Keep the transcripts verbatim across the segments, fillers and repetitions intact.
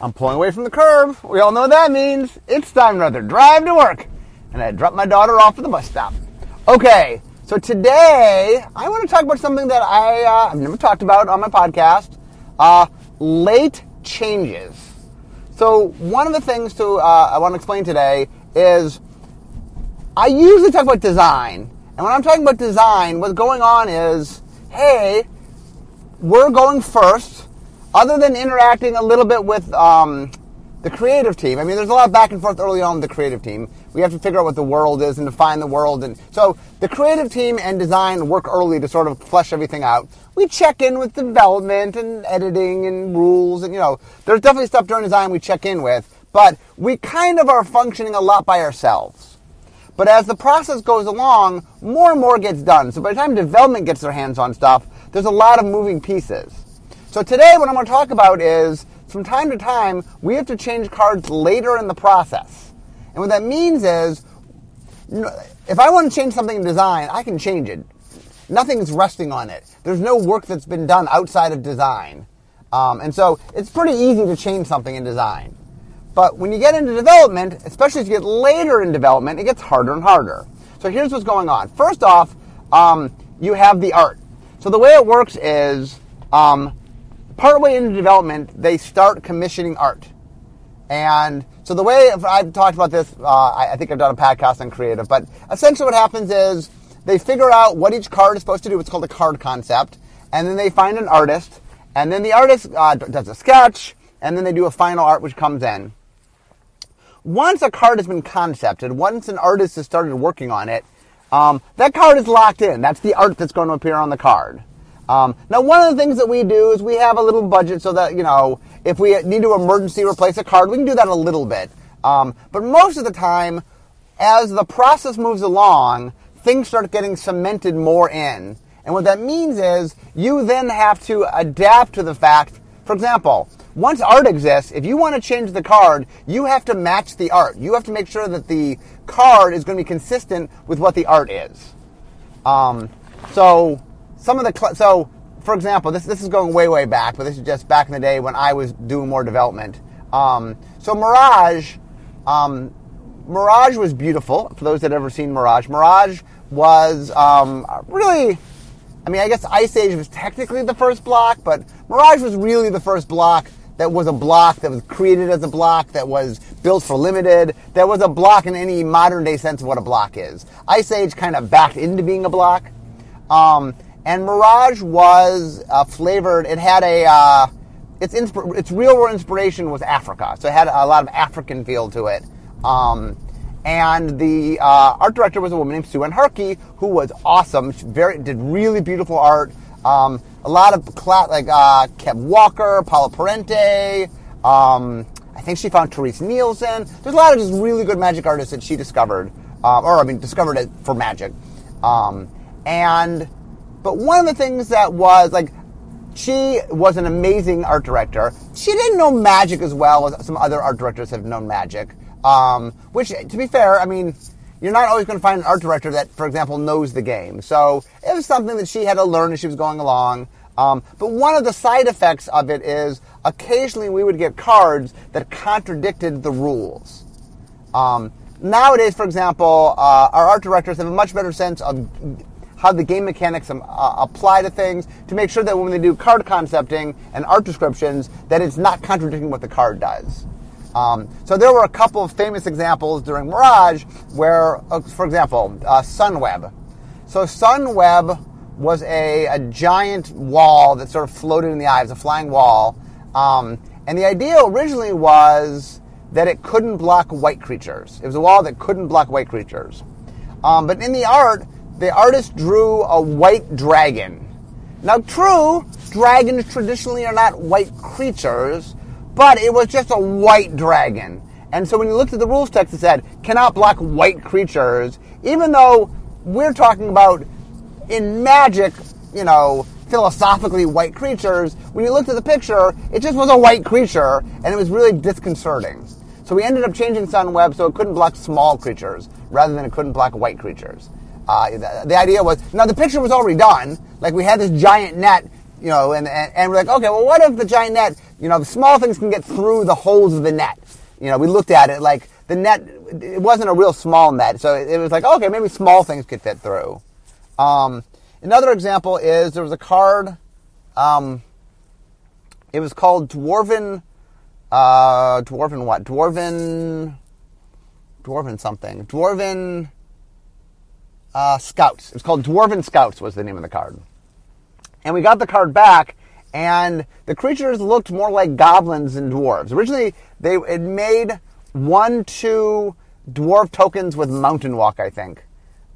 I'm pulling away from the curb. We all know what that means. It's time to rather drive to work. And I dropped my daughter off at the bus stop. Okay, so today I want to talk about something that I, uh, I've never talked about on my podcast. Uh, late changes. So one of the things to uh, I want to explain today is I usually talk about design. And when I'm talking about design, what's going on is, hey, we're going first. Other than interacting a little bit with um, the creative team. I mean, there's a lot of back and forth early on with the creative team. We have to figure out what the world is and define the world. And so the creative team and design work early to sort of flesh everything out. We check in with development and editing and rules. And, you know, there's definitely stuff during design we check in with. But we kind of are functioning a lot by ourselves. But as the process goes along, more and more gets done. So by the time development gets their hands on stuff, there's a lot of moving pieces. So today what I'm going to talk about is, from time to time, we have to change cards later in the process. And what that means is, if I want to change something in design, I can change it. Nothing's resting on it. There's no work that's been done outside of design. Um, and so it's pretty easy to change something in design. But when you get into development, especially as you get later in development, it gets harder and harder. So here's what's going on. First off, um, you have the art. So the way it works is... Um, Partway into development, they start commissioning art. And so the way I've talked about this, uh, I, I think I've done a podcast on creative, but essentially what happens is they figure out what each card is supposed to do. It's called a card concept. And then they find an artist. And then the artist uh, does a sketch. And then they do a final art which comes in. Once a card has been concepted, once an artist has started working on it, um, that card is locked in. That's the art that's going to appear on the card. Um, now, one of the things that we do is we have a little budget so that, you know, if we need to emergency replace a card, we can do that a little bit. Um, but most of the time, as the process moves along, things start getting cemented more in. And what that means is you then have to adapt to the fact, for example, once art exists, if you want to change the card, you have to match the art. You have to make sure that the card is going to be consistent with what the art is. Um, so... Some of the cl- so, for example, this this is going way way back, but this is just back in the day when I was doing more development. Um, so Mirage, um, Mirage was beautiful. For those that have ever seen Mirage, Mirage was um, really, I mean, I guess Ice Age was technically the first block, but Mirage was really the first block that was a block that was created as a block that was built for limited. That was a block in any modern day sense of what a block is. Ice Age kind of backed into being a block. Um, And Mirage was uh, flavored. It had a uh, its insp- its real world inspiration was Africa, so it had a lot of African feel to it. Um, and the uh, art director was a woman named Sue Ann Harkey, who was awesome. She very did really beautiful art. Um, a lot of cla- like uh, Kev Walker, Paula Parente. Um, I think she found Therese Nielsen. There's a lot of just really good magic artists that she discovered, uh, or I mean discovered it for magic, um, and. But one of the things that was, like, she was an amazing art director. She didn't know magic as well as some other art directors have known magic. Um, which, to be fair, I mean, you're not always going to find an art director that, for example, knows the game. So it was something that she had to learn as she was going along. Um, but one of the side effects of it is occasionally we would get cards that contradicted the rules. Um, nowadays, for example, uh, our art directors have a much better sense of... how the game mechanics um, uh, apply to things, to make sure that when they do card concepting and art descriptions, that it's not contradicting what the card does. Um, so there were a couple of famous examples during Mirage where, uh, for example, uh, Sunweb. So Sunweb was a, a giant wall that sort of floated in the eye. It was a flying wall. Um, and the idea originally was that it couldn't block white creatures. It was a wall that couldn't block white creatures. Um, but in the art... the artist drew a white dragon. Now, true, dragons traditionally are not white creatures, but it was just a white dragon. And so when you looked at the rules text, it said, cannot block white creatures, even though we're talking about, in magic, you know, philosophically white creatures. When you looked at the picture, it just was a white creature, and it was really disconcerting. So we ended up changing Sunweb so it couldn't block small creatures, rather than it couldn't block white creatures. Uh, the, the idea was, now the picture was already done, like we had this giant net you know, and, and, and we're like, okay, well, what if the giant net, you know, the small things can get through the holes of the net? You know, we looked at it like the net, it wasn't a real small net, so it, it was like, okay, maybe small things could fit through. Um, another example is there was a card, um, it was called Dwarven, uh, Dwarven what? Dwarven, Dwarven something. Dwarven uh, Scouts. It's called Dwarven Scouts was the name of the card. And we got the card back, and the creatures looked more like goblins than dwarves. Originally, they it made one, two dwarf tokens with Mountain Walk, I think.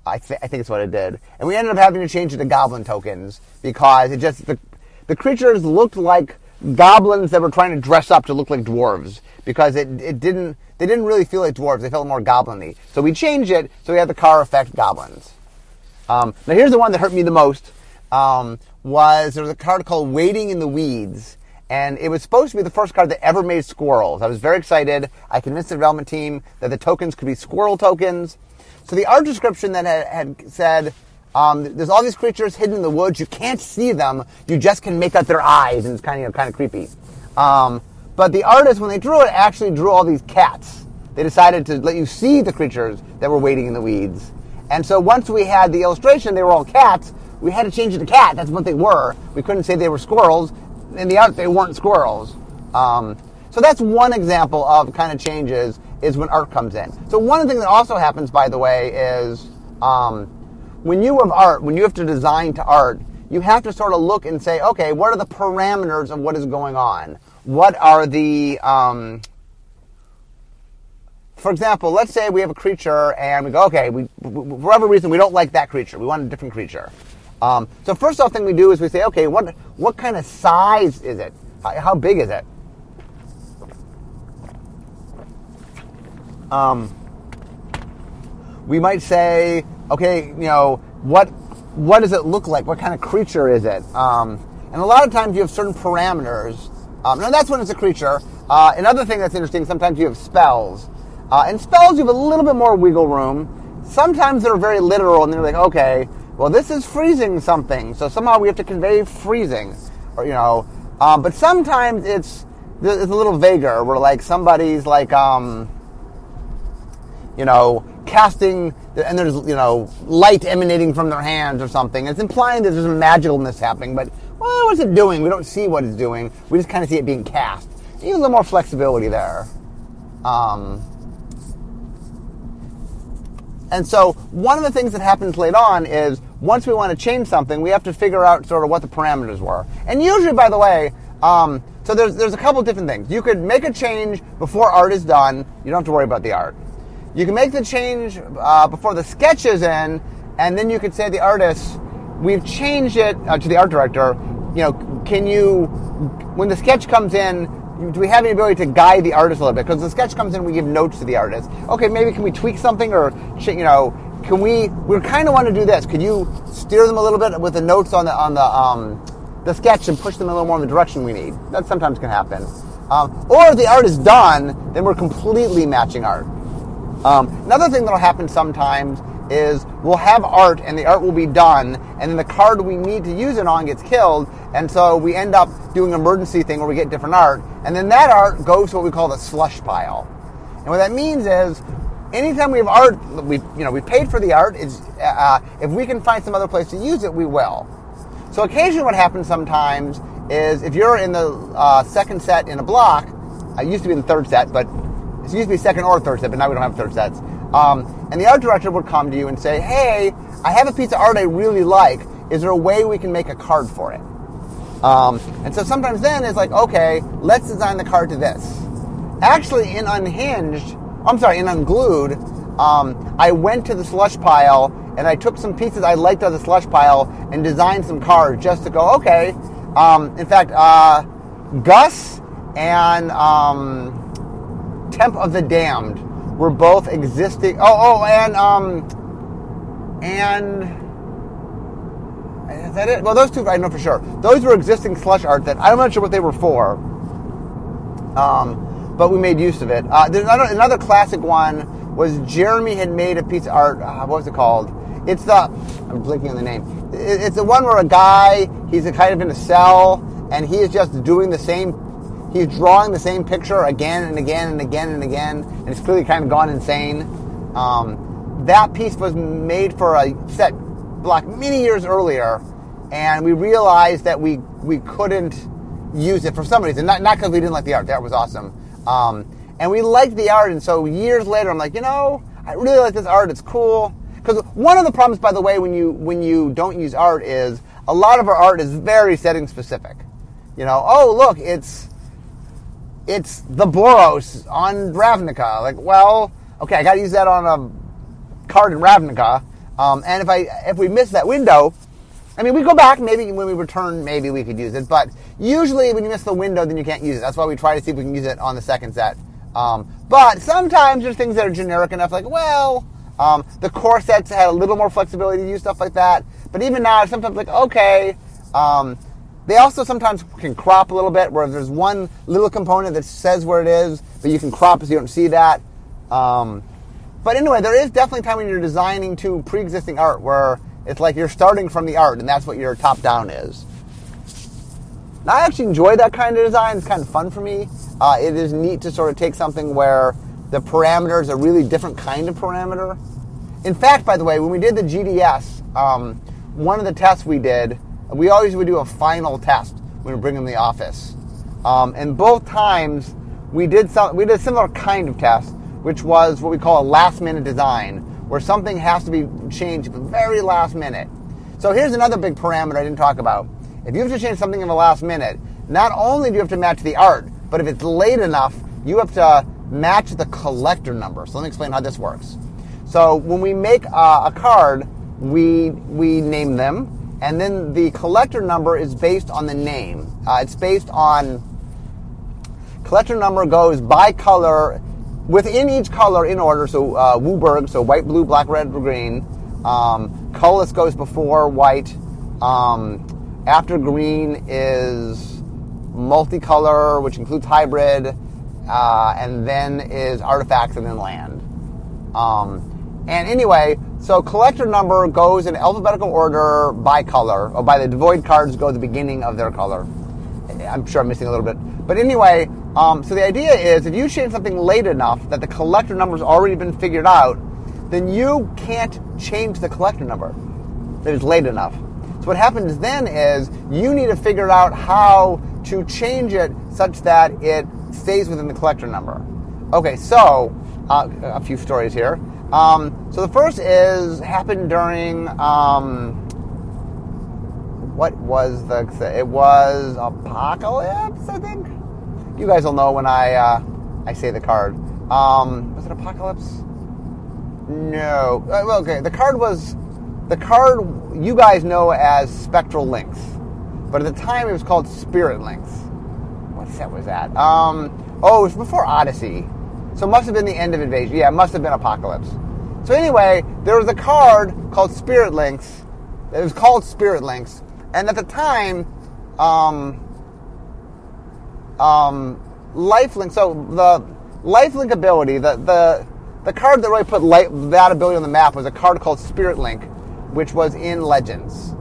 I, th- I think it's what it did. And we ended up having to change it to goblin tokens because it just the, the creatures looked like goblins that were trying to dress up to look like dwarves because it, it didn't they didn't really feel like dwarves. They felt more goblin-y. So we changed it so we had the car effect goblins. Um, now here's the one that hurt me the most. Um, was there was a card called Waiting in the Weeds, and it was supposed to be the first card that ever made squirrels. I was very excited. I convinced the development team that the tokens could be squirrel tokens. So the art description that had, had said, um, there's all these creatures hidden in the woods. You can't see them. You just can make out their eyes, and it's kind of, you know, kind of creepy. Um, but the artist, when they drew it, actually drew all these cats. They decided to let you see the creatures that were waiting in the weeds. And so once we had the illustration, they were all cats. We had to change it to cat. That's what they were. We couldn't say they were squirrels. In the art, they weren't squirrels. Um, so that's one example of kind of changes is when art comes in. So one of the things that also happens, by the way, is um, when you have art, when you have to design to art, you have to sort of look and say, okay, what are the parameters of what is going on? What are the... Um, for example, let's say we have a creature and we go, okay, we, for whatever reason, we don't like that creature. We want a different creature. Um, so first off thing we do is we say, okay, what what kind of size is it? How, how big is it? Um, we might say, okay, you know, what what does it look like? What kind of creature is it? Um, and a lot of times you have certain parameters. Um, now that's when it's a creature. Uh, another thing that's interesting, sometimes you have spells. Uh, and spells, you have a little bit more wiggle room. Sometimes they're very literal and they're like, okay, well, this is freezing something, so somehow we have to convey freezing, or you know. Um, but sometimes it's it's a little vaguer, where like somebody's like, um, you know, casting, and there's you know light emanating from their hands or something. It's implying that there's a magicalness happening, but well, what's it doing? We don't see what it's doing. We just kind of see it being cast. So you have a little more flexibility there. Um, and so one of the things that happens late on is once we want to change something, we have to figure out sort of what the parameters were. And usually, by the way, um, so there's there's a couple different things. You could make a change before art is done. You don't have to worry about the art. You can make the change uh, before the sketch is in, and then you could say to the artist, we've changed it, uh, to the art director, you know, can you, when the sketch comes in, do we have any ability to guide the artist a little bit? Because the sketch comes in, we give notes to the artist. Okay, maybe can we tweak something, or you know, can we? We kind of want to do this. Could you steer them a little bit with the notes on the on the um, the sketch and push them a little more in the direction we need? That sometimes can happen. Um, or if the art is done, then we're completely matching art. Um, another thing that'll happen sometimes is we'll have art and the art will be done, and then the card we need to use it on gets killed, and so we end up doing an emergency thing where we get different art, and then that art goes to what we call the slush pile. And what that means is anytime we have art, we you know we paid for the art, is uh, if we can find some other place to use it, we will. So occasionally what happens sometimes is if you're in the uh, second set in a block, I used to be in the third set, but it used to be second or third set, but now we don't have third sets. Um, and the art director would come to you and say, hey, I have a piece of art I really like. Is there a way we can make a card for it? Um, and so sometimes then it's like, okay, let's design the card to this. Actually, in Unhinged, I'm sorry, in Unglued, um, I went to the slush pile and I took some pieces I liked out of the slush pile and designed some cards just to go, okay. Um, in fact, uh, Gus and um, Temp of the Damned were both existing. Oh, oh, and um, and is that it? Well, those two I know for sure. Those were existing slush art that I'm not sure what they were for. Um, but we made use of it. Uh, there's another, another classic one was Jeremy had made a piece of art. Uh, what was it called? It's the, I'm blinking on the name. It's the one where a guy, he's a kind of in a cell, and he is just doing the same, he's drawing the same picture again and again and again and again, and it's clearly kind of gone insane. Um, that piece was made for a set block many years earlier, and we realized that we, we couldn't use it for some reason. Not not because we didn't like the art. The art was awesome. Um, and we liked the art, and so years later, I'm like, you know, I really like this art. It's cool. Because one of the problems, by the way, when you when you don't use art is a lot of our art is very setting specific. You know, oh look, it's it's the Boros on Ravnica. Like, well, okay, I got to use that on a card in Ravnica. Um, and if I if we miss that window, I mean, we go back. Maybe when we return, maybe we could use it. But usually, when you miss the window, then you can't use it. That's why we try to see if we can use it on the second set. Um, but sometimes there's things that are generic enough. Like, well, um, the core sets had a little more flexibility to use stuff like that. But even now, sometimes like, okay. Um, they also sometimes can crop a little bit, where there's one little component that says where it is, but you can crop it so you don't see that. Um, but anyway, there is definitely time when you're designing to pre-existing art where it's like you're starting from the art, and that's what your top-down is. And I actually enjoy that kind of design. It's kind of fun for me. Uh, it is neat to sort of take something where the parameter is a really different kind of parameter. In fact, by the way, when we did the G D S, um, one of the tests we did, we always would do a final test when we bring in the office. Um, and both times, we did, some, we did a similar kind of test, which was what we call a last-minute design, where something has to be changed at the very last minute. So here's another big parameter I didn't talk about. If you have to change something in the last minute, not only do you have to match the art, but if it's late enough, you have to match the collector number. So let me explain how this works. So when we make uh, a card, we we name them, and then the collector number is based on the name. Uh, it's based on, collector number goes by color, within each color in order, so uh, Wooburg, so white, blue, black, red, green. Um, Cullis goes before white. Um, after green is multicolor, which includes hybrid, uh, and then is artifacts and then land. Um, and anyway, so collector number goes in alphabetical order by color, or by the devoid cards go at the beginning of their color. I'm sure I'm missing a little bit. But anyway, um, so the idea is if you change something late enough that the collector number's already been figured out, then you can't change the collector number that is late enough. So what happens then is you need to figure out how to change it such that it stays within the collector number. Okay, so uh, a few stories here. Um, so the first is happened during... Um, What was the... It was Apocalypse, I think? You guys will know when I uh, I say the card. Um, was it Apocalypse? No. Uh, okay, the card was... The card you guys know as Spectral Links. But at the time it was called Spirit Links. What set was that? Um, oh, it was before Odyssey. So it must have been the end of Invasion. Yeah, it must have been Apocalypse. So anyway, there was a card called Spirit Links. It was called Spirit Links. And at the time, um, um, lifelink. So the lifelink ability, the the the card that really put light, that ability on the map was a card called Spirit Link, which was in Legends.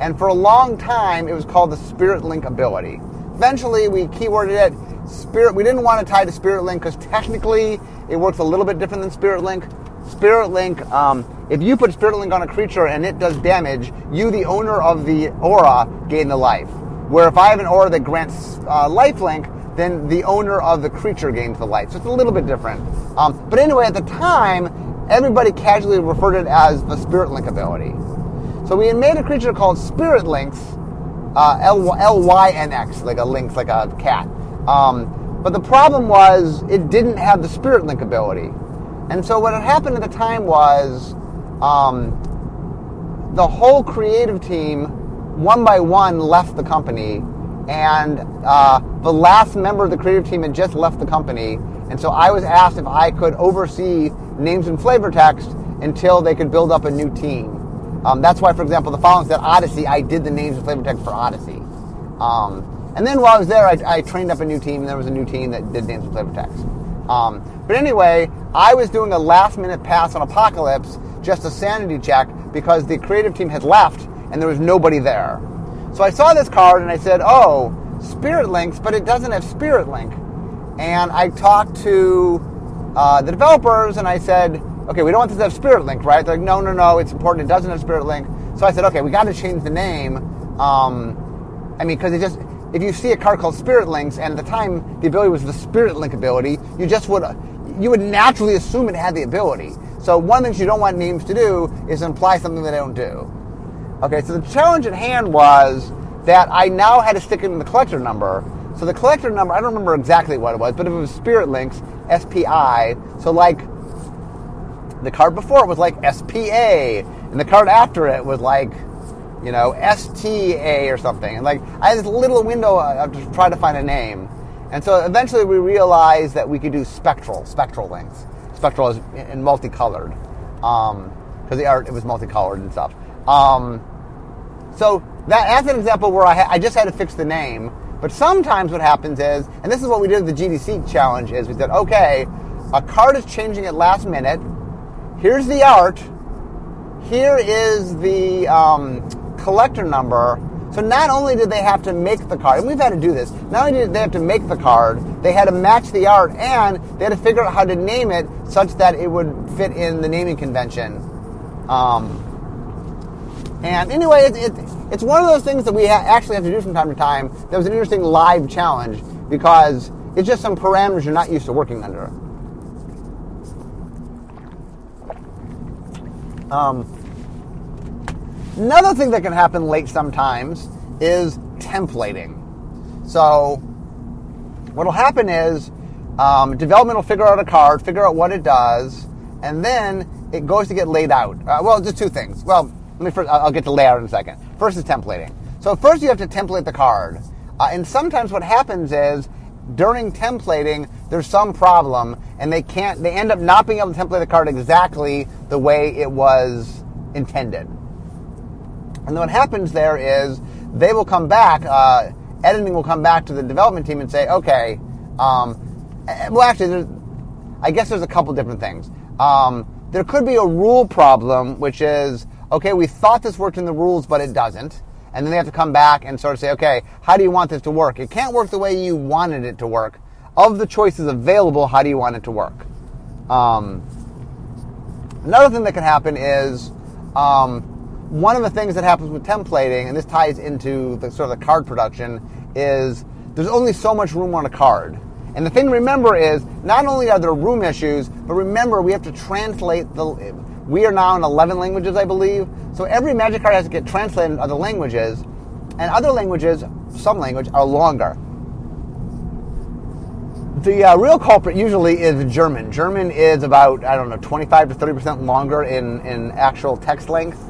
And for a long time, it was called the Spirit Link ability. Eventually, we keyworded it Spirit. We didn't want to tie to Spirit Link because technically, it works a little bit different than Spirit Link. Spirit Link, um, if you put Spirit Link on a creature and it does damage, you, the owner of the aura, gain the life. Where if I have an aura that grants uh, Life Link, then the owner of the creature gains the life. So it's a little bit different. Um, but anyway, at the time, everybody casually referred to it as the Spirit Link ability. So we had made a creature called Spirit Links, uh, L Y N X, like a lynx, like a cat. Um, but the problem was it didn't have the Spirit Link ability. And so what had happened at the time was um, the whole creative team, one by one, left the company. And uh, the last member of the creative team had just left the company. And so I was asked if I could oversee names and flavor text until they could build up a new team. Um, that's why, for example, the following set, Odyssey, I did the names and flavor text for Odyssey. Um, and then while I was there, I, I trained up a new team, and there was a new team that did names and flavor text. Um, but anyway, I was doing a last-minute pass on Apocalypse, just a sanity check, because the creative team had left and there was nobody there. So I saw this card and I said, oh, Spirit Links, but it doesn't have Spirit Link. And I talked to uh, the developers and I said, okay, we don't want this to have Spirit Link, right? They're like, no, no, no, it's important. It doesn't have Spirit Link. So I said, okay, we got to change the name. Um, I mean, because it just... If you see a card called Spirit Links, and at the time the ability was the Spirit Link ability, you just would you would naturally assume it had the ability. So one of the things you don't want names to do is imply something they don't do. Okay, so the challenge at hand was that I now had to stick it in the collector number. So the collector number, I don't remember exactly what it was, but it was Spirit Links, S P I. So like the card before it was like S P A, and the card after it was like, you know, S T A or something. And like, I had this little window uh, to try to find a name. And so eventually we realized that we could do Spectral, Spectral Links. Spectral is in multicolored. Um, because the art, it was multicolored and stuff. Um, so that, that's an example where I, ha- I just had to fix the name. But sometimes what happens is, and this is what we did with the G D C challenge, is we said, okay, a card is changing at last minute. Here's the art. Here is the, um... collector number. So not only did they have to make the card, and we've had to do this, not only did they have to make the card, they had to match the art, and they had to figure out how to name it such that it would fit in the naming convention. Um, and anyway, it, it, it's one of those things that we ha- actually have to do from time to time. That was an interesting live challenge because it's just some parameters you're not used to working under. Um... Another thing that can happen late sometimes is templating. So what'll happen is um, development will figure out a card, figure out what it does, and then it goes to get laid out. Uh, well, just two things. Well, let me first. I'll get to layout in a second. First is templating. So first you have to template the card, uh, and sometimes what happens is during templating there's some problem, and they can't. They end up not being able to template the card exactly the way it was intended. And what happens there is they will come back, uh, editing will come back to the development team and say, okay, um, well, actually, there's, I guess there's a couple different things. Um, there could be a rule problem, which is, okay, we thought this worked in the rules, but it doesn't. And then they have to come back and sort of say, okay, how do you want this to work? It can't work the way you wanted it to work. Of the choices available, how do you want it to work? Um, another thing that can happen is... Um, One of the things that happens with templating, and this ties into the sort of the card production, is there's only so much room on a card. And the thing to remember is, not only are there room issues, but remember we have to translate the... We are now in eleven languages, I believe. So every Magic card has to get translated in other languages. And other languages, some language, are longer. The uh, real culprit usually is German. German is about, I don't know, twenty-five to thirty percent longer in, in actual text length.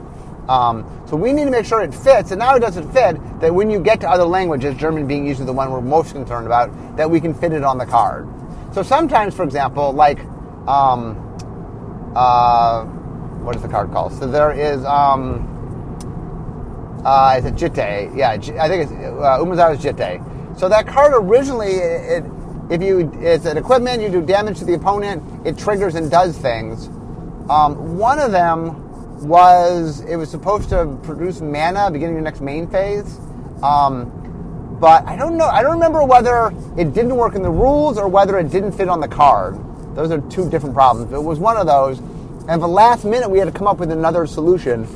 Um, so we need to make sure it fits, and now it doesn't fit, that when you get to other languages, German being usually the one we're most concerned about, that we can fit it on the card. So sometimes, for example, like, um, uh, what is the card called? So there is, um, uh, it's a Jitte, yeah, I think it's uh, Umazawa's Jitte. So that card originally, it, it if you, it's an equipment, you do damage to the opponent, it triggers and does things. Um, one of them... was it was supposed to produce mana beginning of the next main phase, um, but I don't know. I don't remember whether it didn't work in the rules or whether it didn't fit on the card. Those are two different problems. It was one of those, and at the last minute we had to come up with another solution,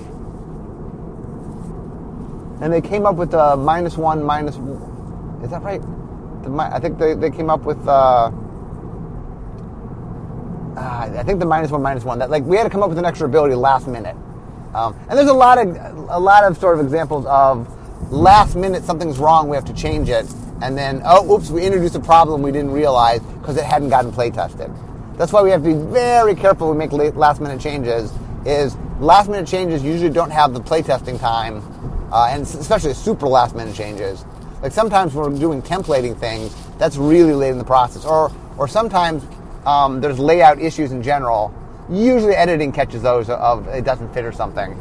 and they came up with the minus one minus. Is that right? The, I think they they came up with. Uh, Uh, I think the minus one, minus one. That like we had to come up with an extra ability last minute, um, and there's a lot of a lot of sort of examples of last minute something's wrong, we have to change it, and then oh, oops, we introduced a problem we didn't realize because it hadn't gotten play tested. That's why we have to be very careful when we make late, last minute changes. Is last minute changes usually don't have the play testing time, uh, and especially super last minute changes. Like sometimes when we're doing templating things, that's really late in the process, or or sometimes. Um, there's layout issues in general. Usually editing catches those of it doesn't fit or something.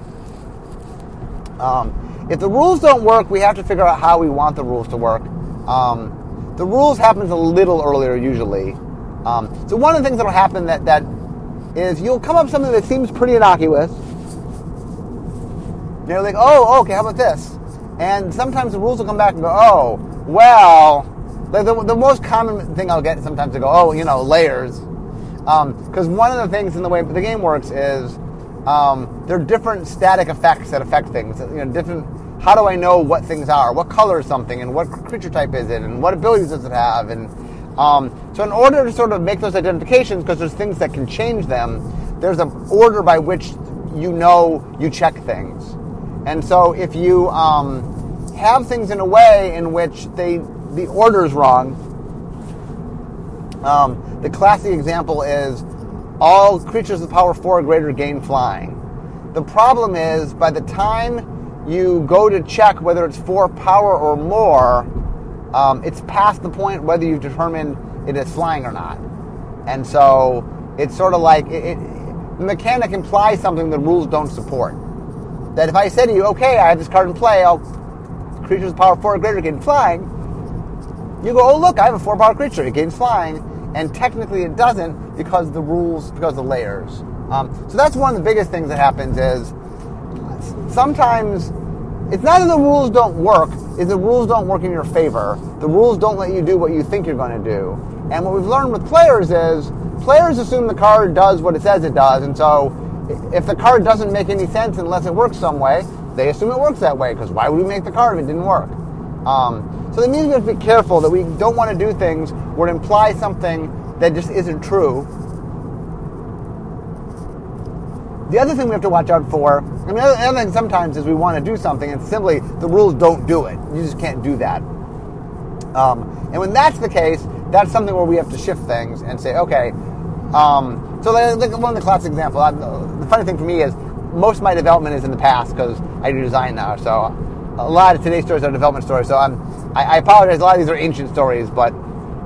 Um, if the rules don't work, we have to figure out how we want the rules to work. Um, the rules happens a little earlier usually. Um, so one of the things that will happen that, that is you'll come up with something that seems pretty innocuous, They're like, oh, okay, how about this? And sometimes the rules will come back and go, oh, well, the, the, the most common thing I'll get sometimes to go, oh, you know, layers. Because um, one of the things in the way the game works is um, there are different static effects that affect things. You know, different. How do I know what things are? What color is something? And what creature type is it? And what abilities does it have? And um, so in order to sort of make those identifications, because there's things that can change them, there's an order by which you know you check things. And so if you um, have things in a way in which they the order's wrong, um, the classic example is all creatures with power four or greater gain flying. The problem is by the time you go to check whether it's four power or more, um, it's past the point whether you've determined it is flying or not. And so it's sort of like it, it, the mechanic implies something the rules don't support. That if I say to you, okay, I have this card in play, all creatures with power four or greater gain flying, you go, oh, look, I have a four power creature, it gains flying, and technically it doesn't because the rules, because of the layers. Um, so that's one of the biggest things that happens is sometimes it's not that the rules don't work, it's the rules don't work in your favor. The rules don't let you do what you think you're going to do. And what we've learned with players is players assume the card does what it says it does, and so if the card doesn't make any sense unless it works some way, they assume it works that way, because why would we make the card if it didn't work? Um, so that means we have to be careful that we don't want to do things where it implies something that just isn't true. The other thing we have to watch out for, I mean, the other thing sometimes is we want to do something and simply the rules don't do it. You just can't do that. Um, and when that's the case, that's something where we have to shift things and say, okay, um... So like one of the classic examples, I, the funny thing for me is most of my development is in the past because I do design now. So a lot of today's stories are development stories. So I'm, I, I apologize. A lot of these are ancient stories, but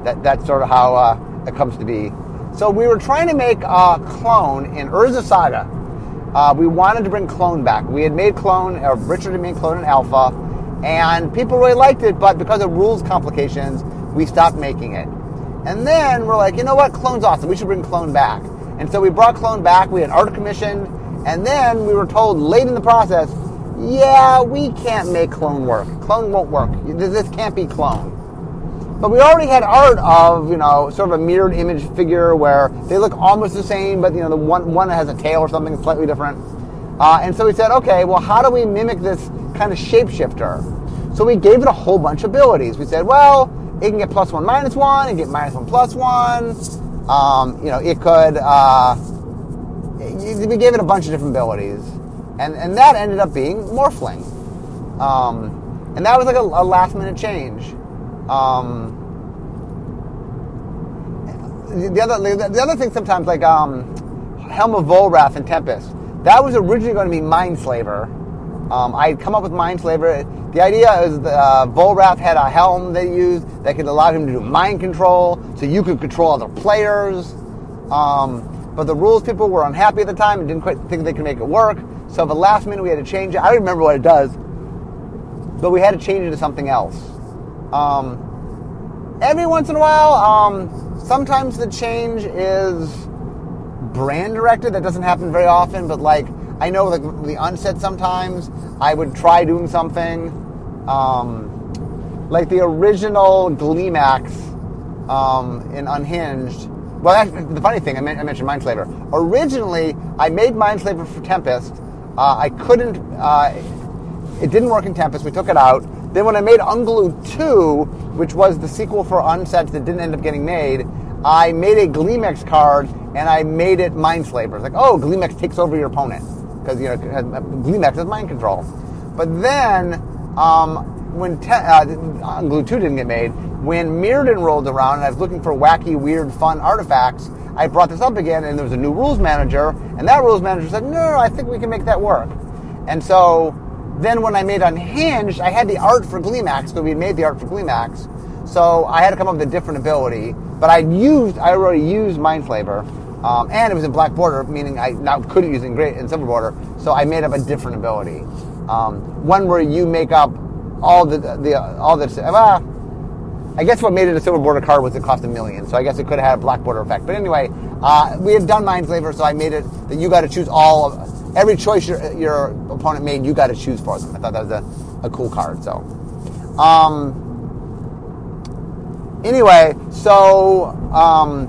that, that's sort of how uh, it comes to be. So we were trying to make a clone in Urza Saga. Uh, we wanted to bring clone back. We had made clone, or Richard had made clone in Alpha, and people really liked it, but because of rules complications, we stopped making it. And then we're like, you know what? Clone's awesome. We should bring clone back. And so we brought clone back, we had art commissioned, and then we were told late in the process, yeah, we can't make clone work. Clone won't work. This can't be clone. But we already had art of, you know, sort of a mirrored image figure where they look almost the same, but, you know, the one, one has a tail or something slightly different. Uh, and so we said, okay, well, how do we mimic this kind of shapeshifter? So we gave it a whole bunch of abilities. We said, well, it can get plus one, minus one, it can get minus one, plus one. Um, you know, it could, uh, it, we gave it a bunch of different abilities. And and that ended up being Morphling. Um, and that was like a, a last minute change. Um, the other the other thing sometimes, like um, Helm of Volrath and Tempest, that was originally going to be Mindslaver. Um, I had come up with Mindslaver. The idea is that uh, Volrath had a helm they used that could allow him to do mind control, so you could control other players. Um, but the rules people were unhappy at the time and didn't quite think they could make it work. So at the last minute we had to change it. I don't remember what it does, but we had to change it to something else. Um, every once in a while, um, sometimes the change is brand directed. That doesn't happen very often, but like, I know like the unset sometimes, I would try doing something, um, like the original Gleemax um, in Unhinged. Well, that's the funny thing, I, mean, I mentioned Mindslaver. Originally, I made Mindslaver for Tempest. Uh, I couldn't, uh, it didn't work in Tempest, we took it out. Then when I made Unglu two, which was the sequel for Unsets that didn't end up getting made, I made a Gleemax card, and I made it Mindslaver. It's like, oh, Gleemax takes over your opponent. Because, you know, Gleemax has mind control. But then, um, when te- uh, Glue two didn't get made, when Mirrodin rolled around and I was looking for wacky, weird, fun artifacts, I brought this up again and there was a new rules manager, and that rules manager said, no, no, no, I think we can make that work. And so, then when I made Unhinged, I had the art for Gleemax, so we made the art for Gleemax. So I had to come up with a different ability, but I used, I already used Mindslaver. Um, and it was in black border, meaning I now couldn't use it in, gray, in silver border, so I made up a different ability. Um, one where you make up all the, the uh, all the, uh, I guess what made it a silver border card was it cost a million, so I guess it could have had a black border effect. But anyway, uh, we had done Mindslaver, so I made it that you got to choose all of, every choice your, your opponent made, you got to choose for them. I thought that was a, a cool card. So, um, anyway, so um,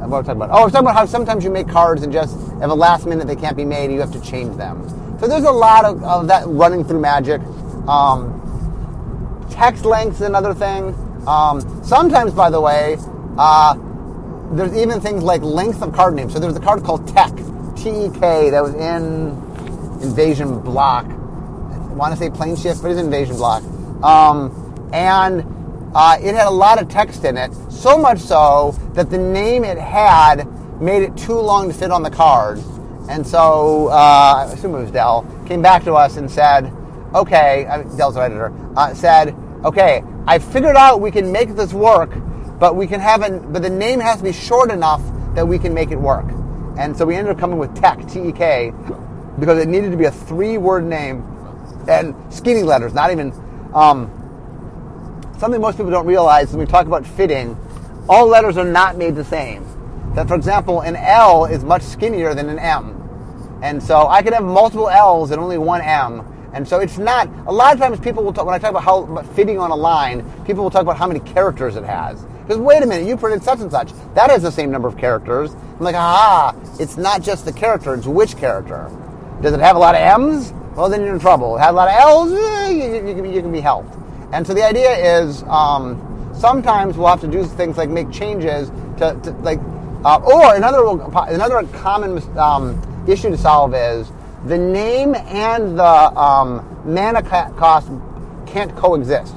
what was I talking about? Oh, I was talking about how sometimes you make cards and just at the last minute they can't be made, and you have to change them. So there's a lot of, of that running through Magic. Um, text length is another thing. Um, sometimes, by the way, uh, there's even things like length of card names. So there was a card called Tek, T E K, that was in Invasion Block. I want to say Plane Shift, but it's Invasion Block. Um, and uh, it had a lot of text in it, so much so that the name it had made it too long to fit on the card. And so, uh, I assume it was Dell, came back to us and said, okay, I mean, Dell's our editor, uh, said, okay, I figured out we can make this work, but we can have an, but the name has to be short enough that we can make it work. And so we ended up coming with Tek, T E K, because it needed to be a three-word name, and skinny letters, not even, um, something most people don't realize when we talk about fitting, all letters are not made the same. That, for example, an L is much skinnier than an M. And so I could have multiple L's and only one M. And so it's not... A lot of times people will talk... When I talk about how about fitting on a line, people will talk about how many characters it has. Because, wait a minute, you printed such and such. That has the same number of characters. I'm like, aha, it's not just the character, it's which character. Does it have a lot of M's? Well, then you're in trouble. It has a lot of L's? You, you, you can be helped. And so the idea is um, sometimes we'll have to do things like make changes to, to like... Uh, or another another common um, issue to solve is the name and the um, mana cost can't coexist.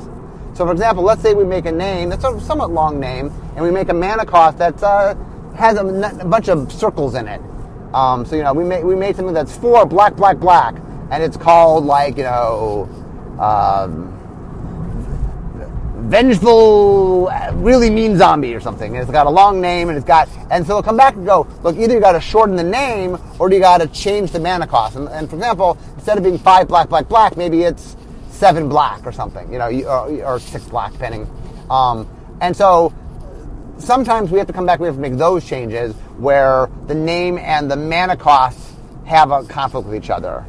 So, for example, let's say we make a name that's a somewhat long name, and we make a mana cost that uh, has a, a bunch of circles in it. Um, so, you know, we made we made something that's four black, black, black, and it's called like you know, um, Vengeful Really Mean Zombie or something. And it's got a long name, and it's got... And so they'll come back and go, look, either you got to shorten the name, or you got to change the mana cost. And, and for example, instead of being five black, black, black, maybe it's seven black or something, you know, or, or six black, depending. Um, and so sometimes we have to come back, we have to make those changes where the name and the mana costs have a conflict with each other.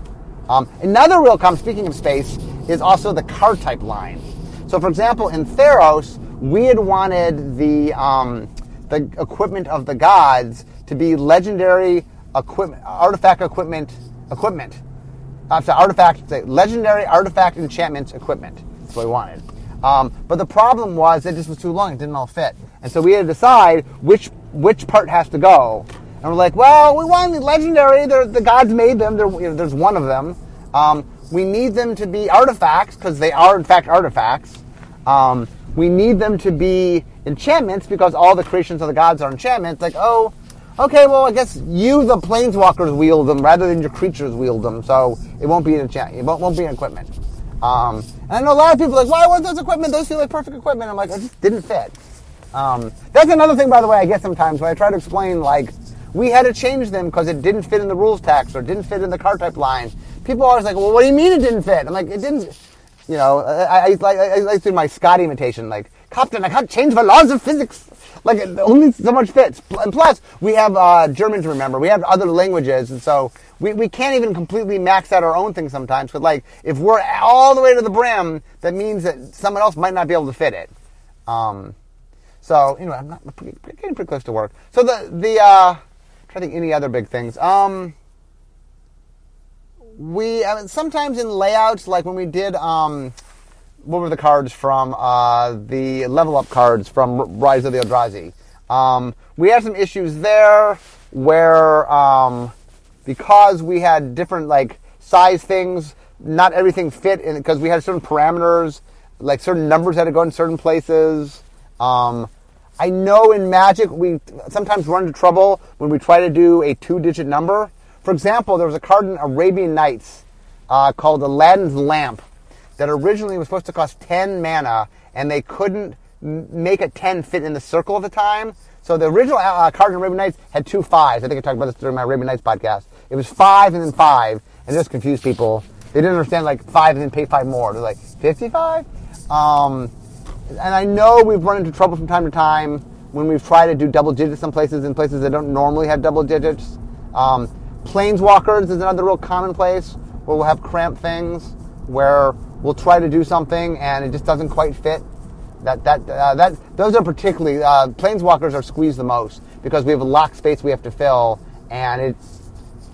Um, another real common, speaking of space, is also the card type line. So for example, in Theros, we had wanted the um, the equipment of the gods to be legendary equipment, artifact equipment, equipment. I'm sorry, artifact, legendary artifact enchantments equipment. That's what we wanted. Um, but the problem was that this was too long; it didn't all fit. And so we had to decide which which part has to go. And we're like, well, we want the legendary. They're, the gods made them. They're, you know, there's one of them. Um, we need them to be artifacts because they are, in fact, artifacts. Um, We need them to be enchantments because all the creations of the gods are enchantments. Like, oh, okay, well, I guess you, the planeswalkers, wield them rather than your creatures wield them. So it won't be an enchantment. It won't, won't be an equipment. Um, and I know a lot of people are like, why weren't those equipment? Those feel like perfect equipment. I'm like, it just didn't fit. Um, that's another thing, by the way, I guess sometimes when I try to explain, like, we had to change them because it didn't fit in the rules text or it didn't fit in the card type line. People are always like, well, what do you mean it didn't fit? I'm like, it didn't... You know, I I, I, I like to do my Scott imitation, like, Captain, I can't change the laws of physics. Like, it only so much fits. And plus, we have uh, German to remember. We have other languages, and so we, we can't even completely max out our own thing sometimes. But, like, if we're all the way to the brim, that means that someone else might not be able to fit it. Um, so, anyway, I'm not I'm getting pretty close to work. So, the, the uh, I'm trying to think any other big things. Um... We I mean, sometimes in layouts, like when we did, um, what were the cards from uh, the level up cards from Rise of the Eldrazi? Um, we had some issues there where um, because we had different like size things, not everything fit in because we had certain parameters, like certain numbers had to go in certain places. Um, I know in Magic we sometimes run into trouble when we try to do a two-digit number. For example, there was a card in Arabian Nights uh, called Aladdin's Lamp that originally was supposed to cost ten mana, and they couldn't make a ten fit in the circle at the time. So the original uh, card in Arabian Nights had two fives. I think I talked about this during my Arabian Nights podcast. It was five and then five, and this confused people. They didn't understand, like, five and then pay five more. They're like, fifty-five? Um, and I know we've run into trouble from time to time when we've tried to do double digits in places, in places that don't normally have double digits. Um... Planeswalkers is another real common place where we'll have cramp things, where we'll try to do something and it just doesn't quite fit. That that uh, that those are particularly uh, planeswalkers are squeezed the most because we have a locked space we have to fill, and it's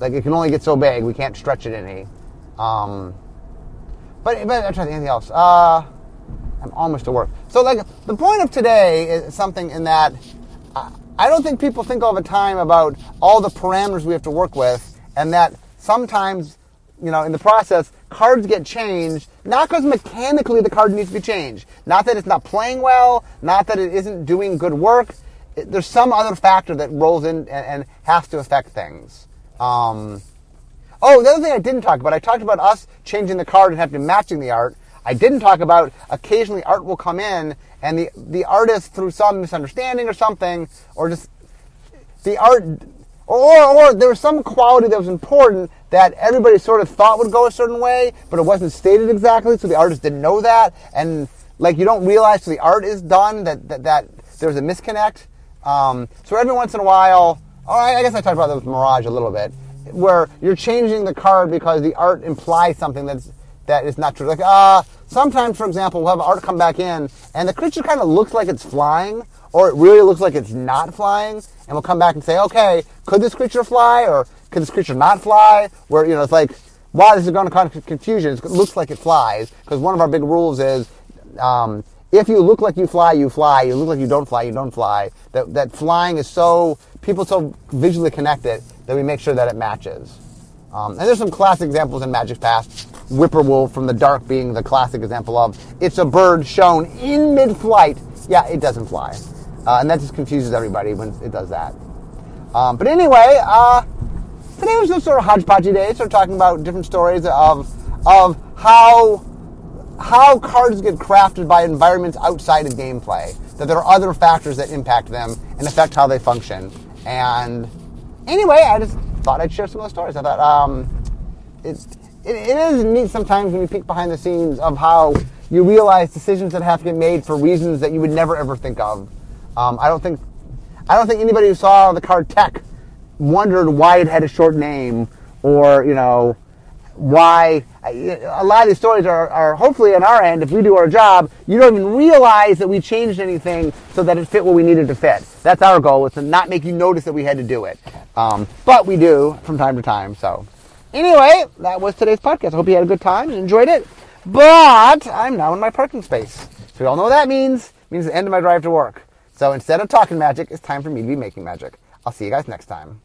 like it can only get so big. We can't stretch it any. Um, but but I'm trying to think anything else. Uh, I'm almost at work. So like the point of today is something in that uh, I don't think people think all the time about all the parameters we have to work with, and that sometimes, you know, in the process, cards get changed, not because mechanically the card needs to be changed, not that it's not playing well, not that it isn't doing good work. It, there's some other factor that rolls in and, and has to affect things. Um, oh, the other thing I didn't talk about, I talked about us changing the card and having to matching the art. I didn't talk about occasionally art will come in and the, the artist, through some misunderstanding or something, or just the art... Or, or there was some quality that was important that everybody sort of thought would go a certain way, but it wasn't stated exactly, so the artist didn't know that. And, like, you don't realize till the art is done that, that, that there's a misconnect. Um, so every once in a while, oh, I, I guess I talked about that with Mirage a little bit, where you're changing the card because the art implies something that's, that is not true. Like, uh, sometimes, for example, we'll have art come back in, and the creature kind of looks like it's flying, or it really looks like it's not flying, and we'll come back and say, okay, could this creature fly, or could this creature not fly? Where, you know, it's like, wow, this is going to cause confusion. It looks like it flies, because one of our big rules is, um, if you look like you fly, you fly. You look like you don't fly, you don't fly. That that flying is so, people so visually connected that we make sure that it matches. Um, and there's some classic examples in Magic's past. Whippoorwolf from the Dark being the classic example of, it's a bird shown in mid-flight. Yeah, it doesn't fly. Uh, and that just confuses everybody when it does that. Um, but anyway, uh, today was just sort of hodgepodgey day, sort of talking about different stories of of how how cards get crafted by environments outside of gameplay. That there are other factors that impact them and affect how they function. And anyway, I just thought I'd share some of those stories. I thought um, it, it it is neat sometimes when you peek behind the scenes of how you realize decisions that have to get made for reasons that you would never ever think of. Um, I don't think, I don't think anybody who saw the card Tek wondered why it had a short name, or you know, why. A lot of these stories are, are hopefully on our end. If we do our job, you don't even realize that we changed anything so that it fit what we needed to fit. That's our goal: is to not make you notice that we had to do it. Um, but we do from time to time. So, anyway, that was today's podcast. I hope you had a good time and enjoyed it. But I'm now in my parking space, so we all know what that means. It means the end of my drive to work. So instead of talking magic, it's time for me to be making magic. I'll see you guys next time.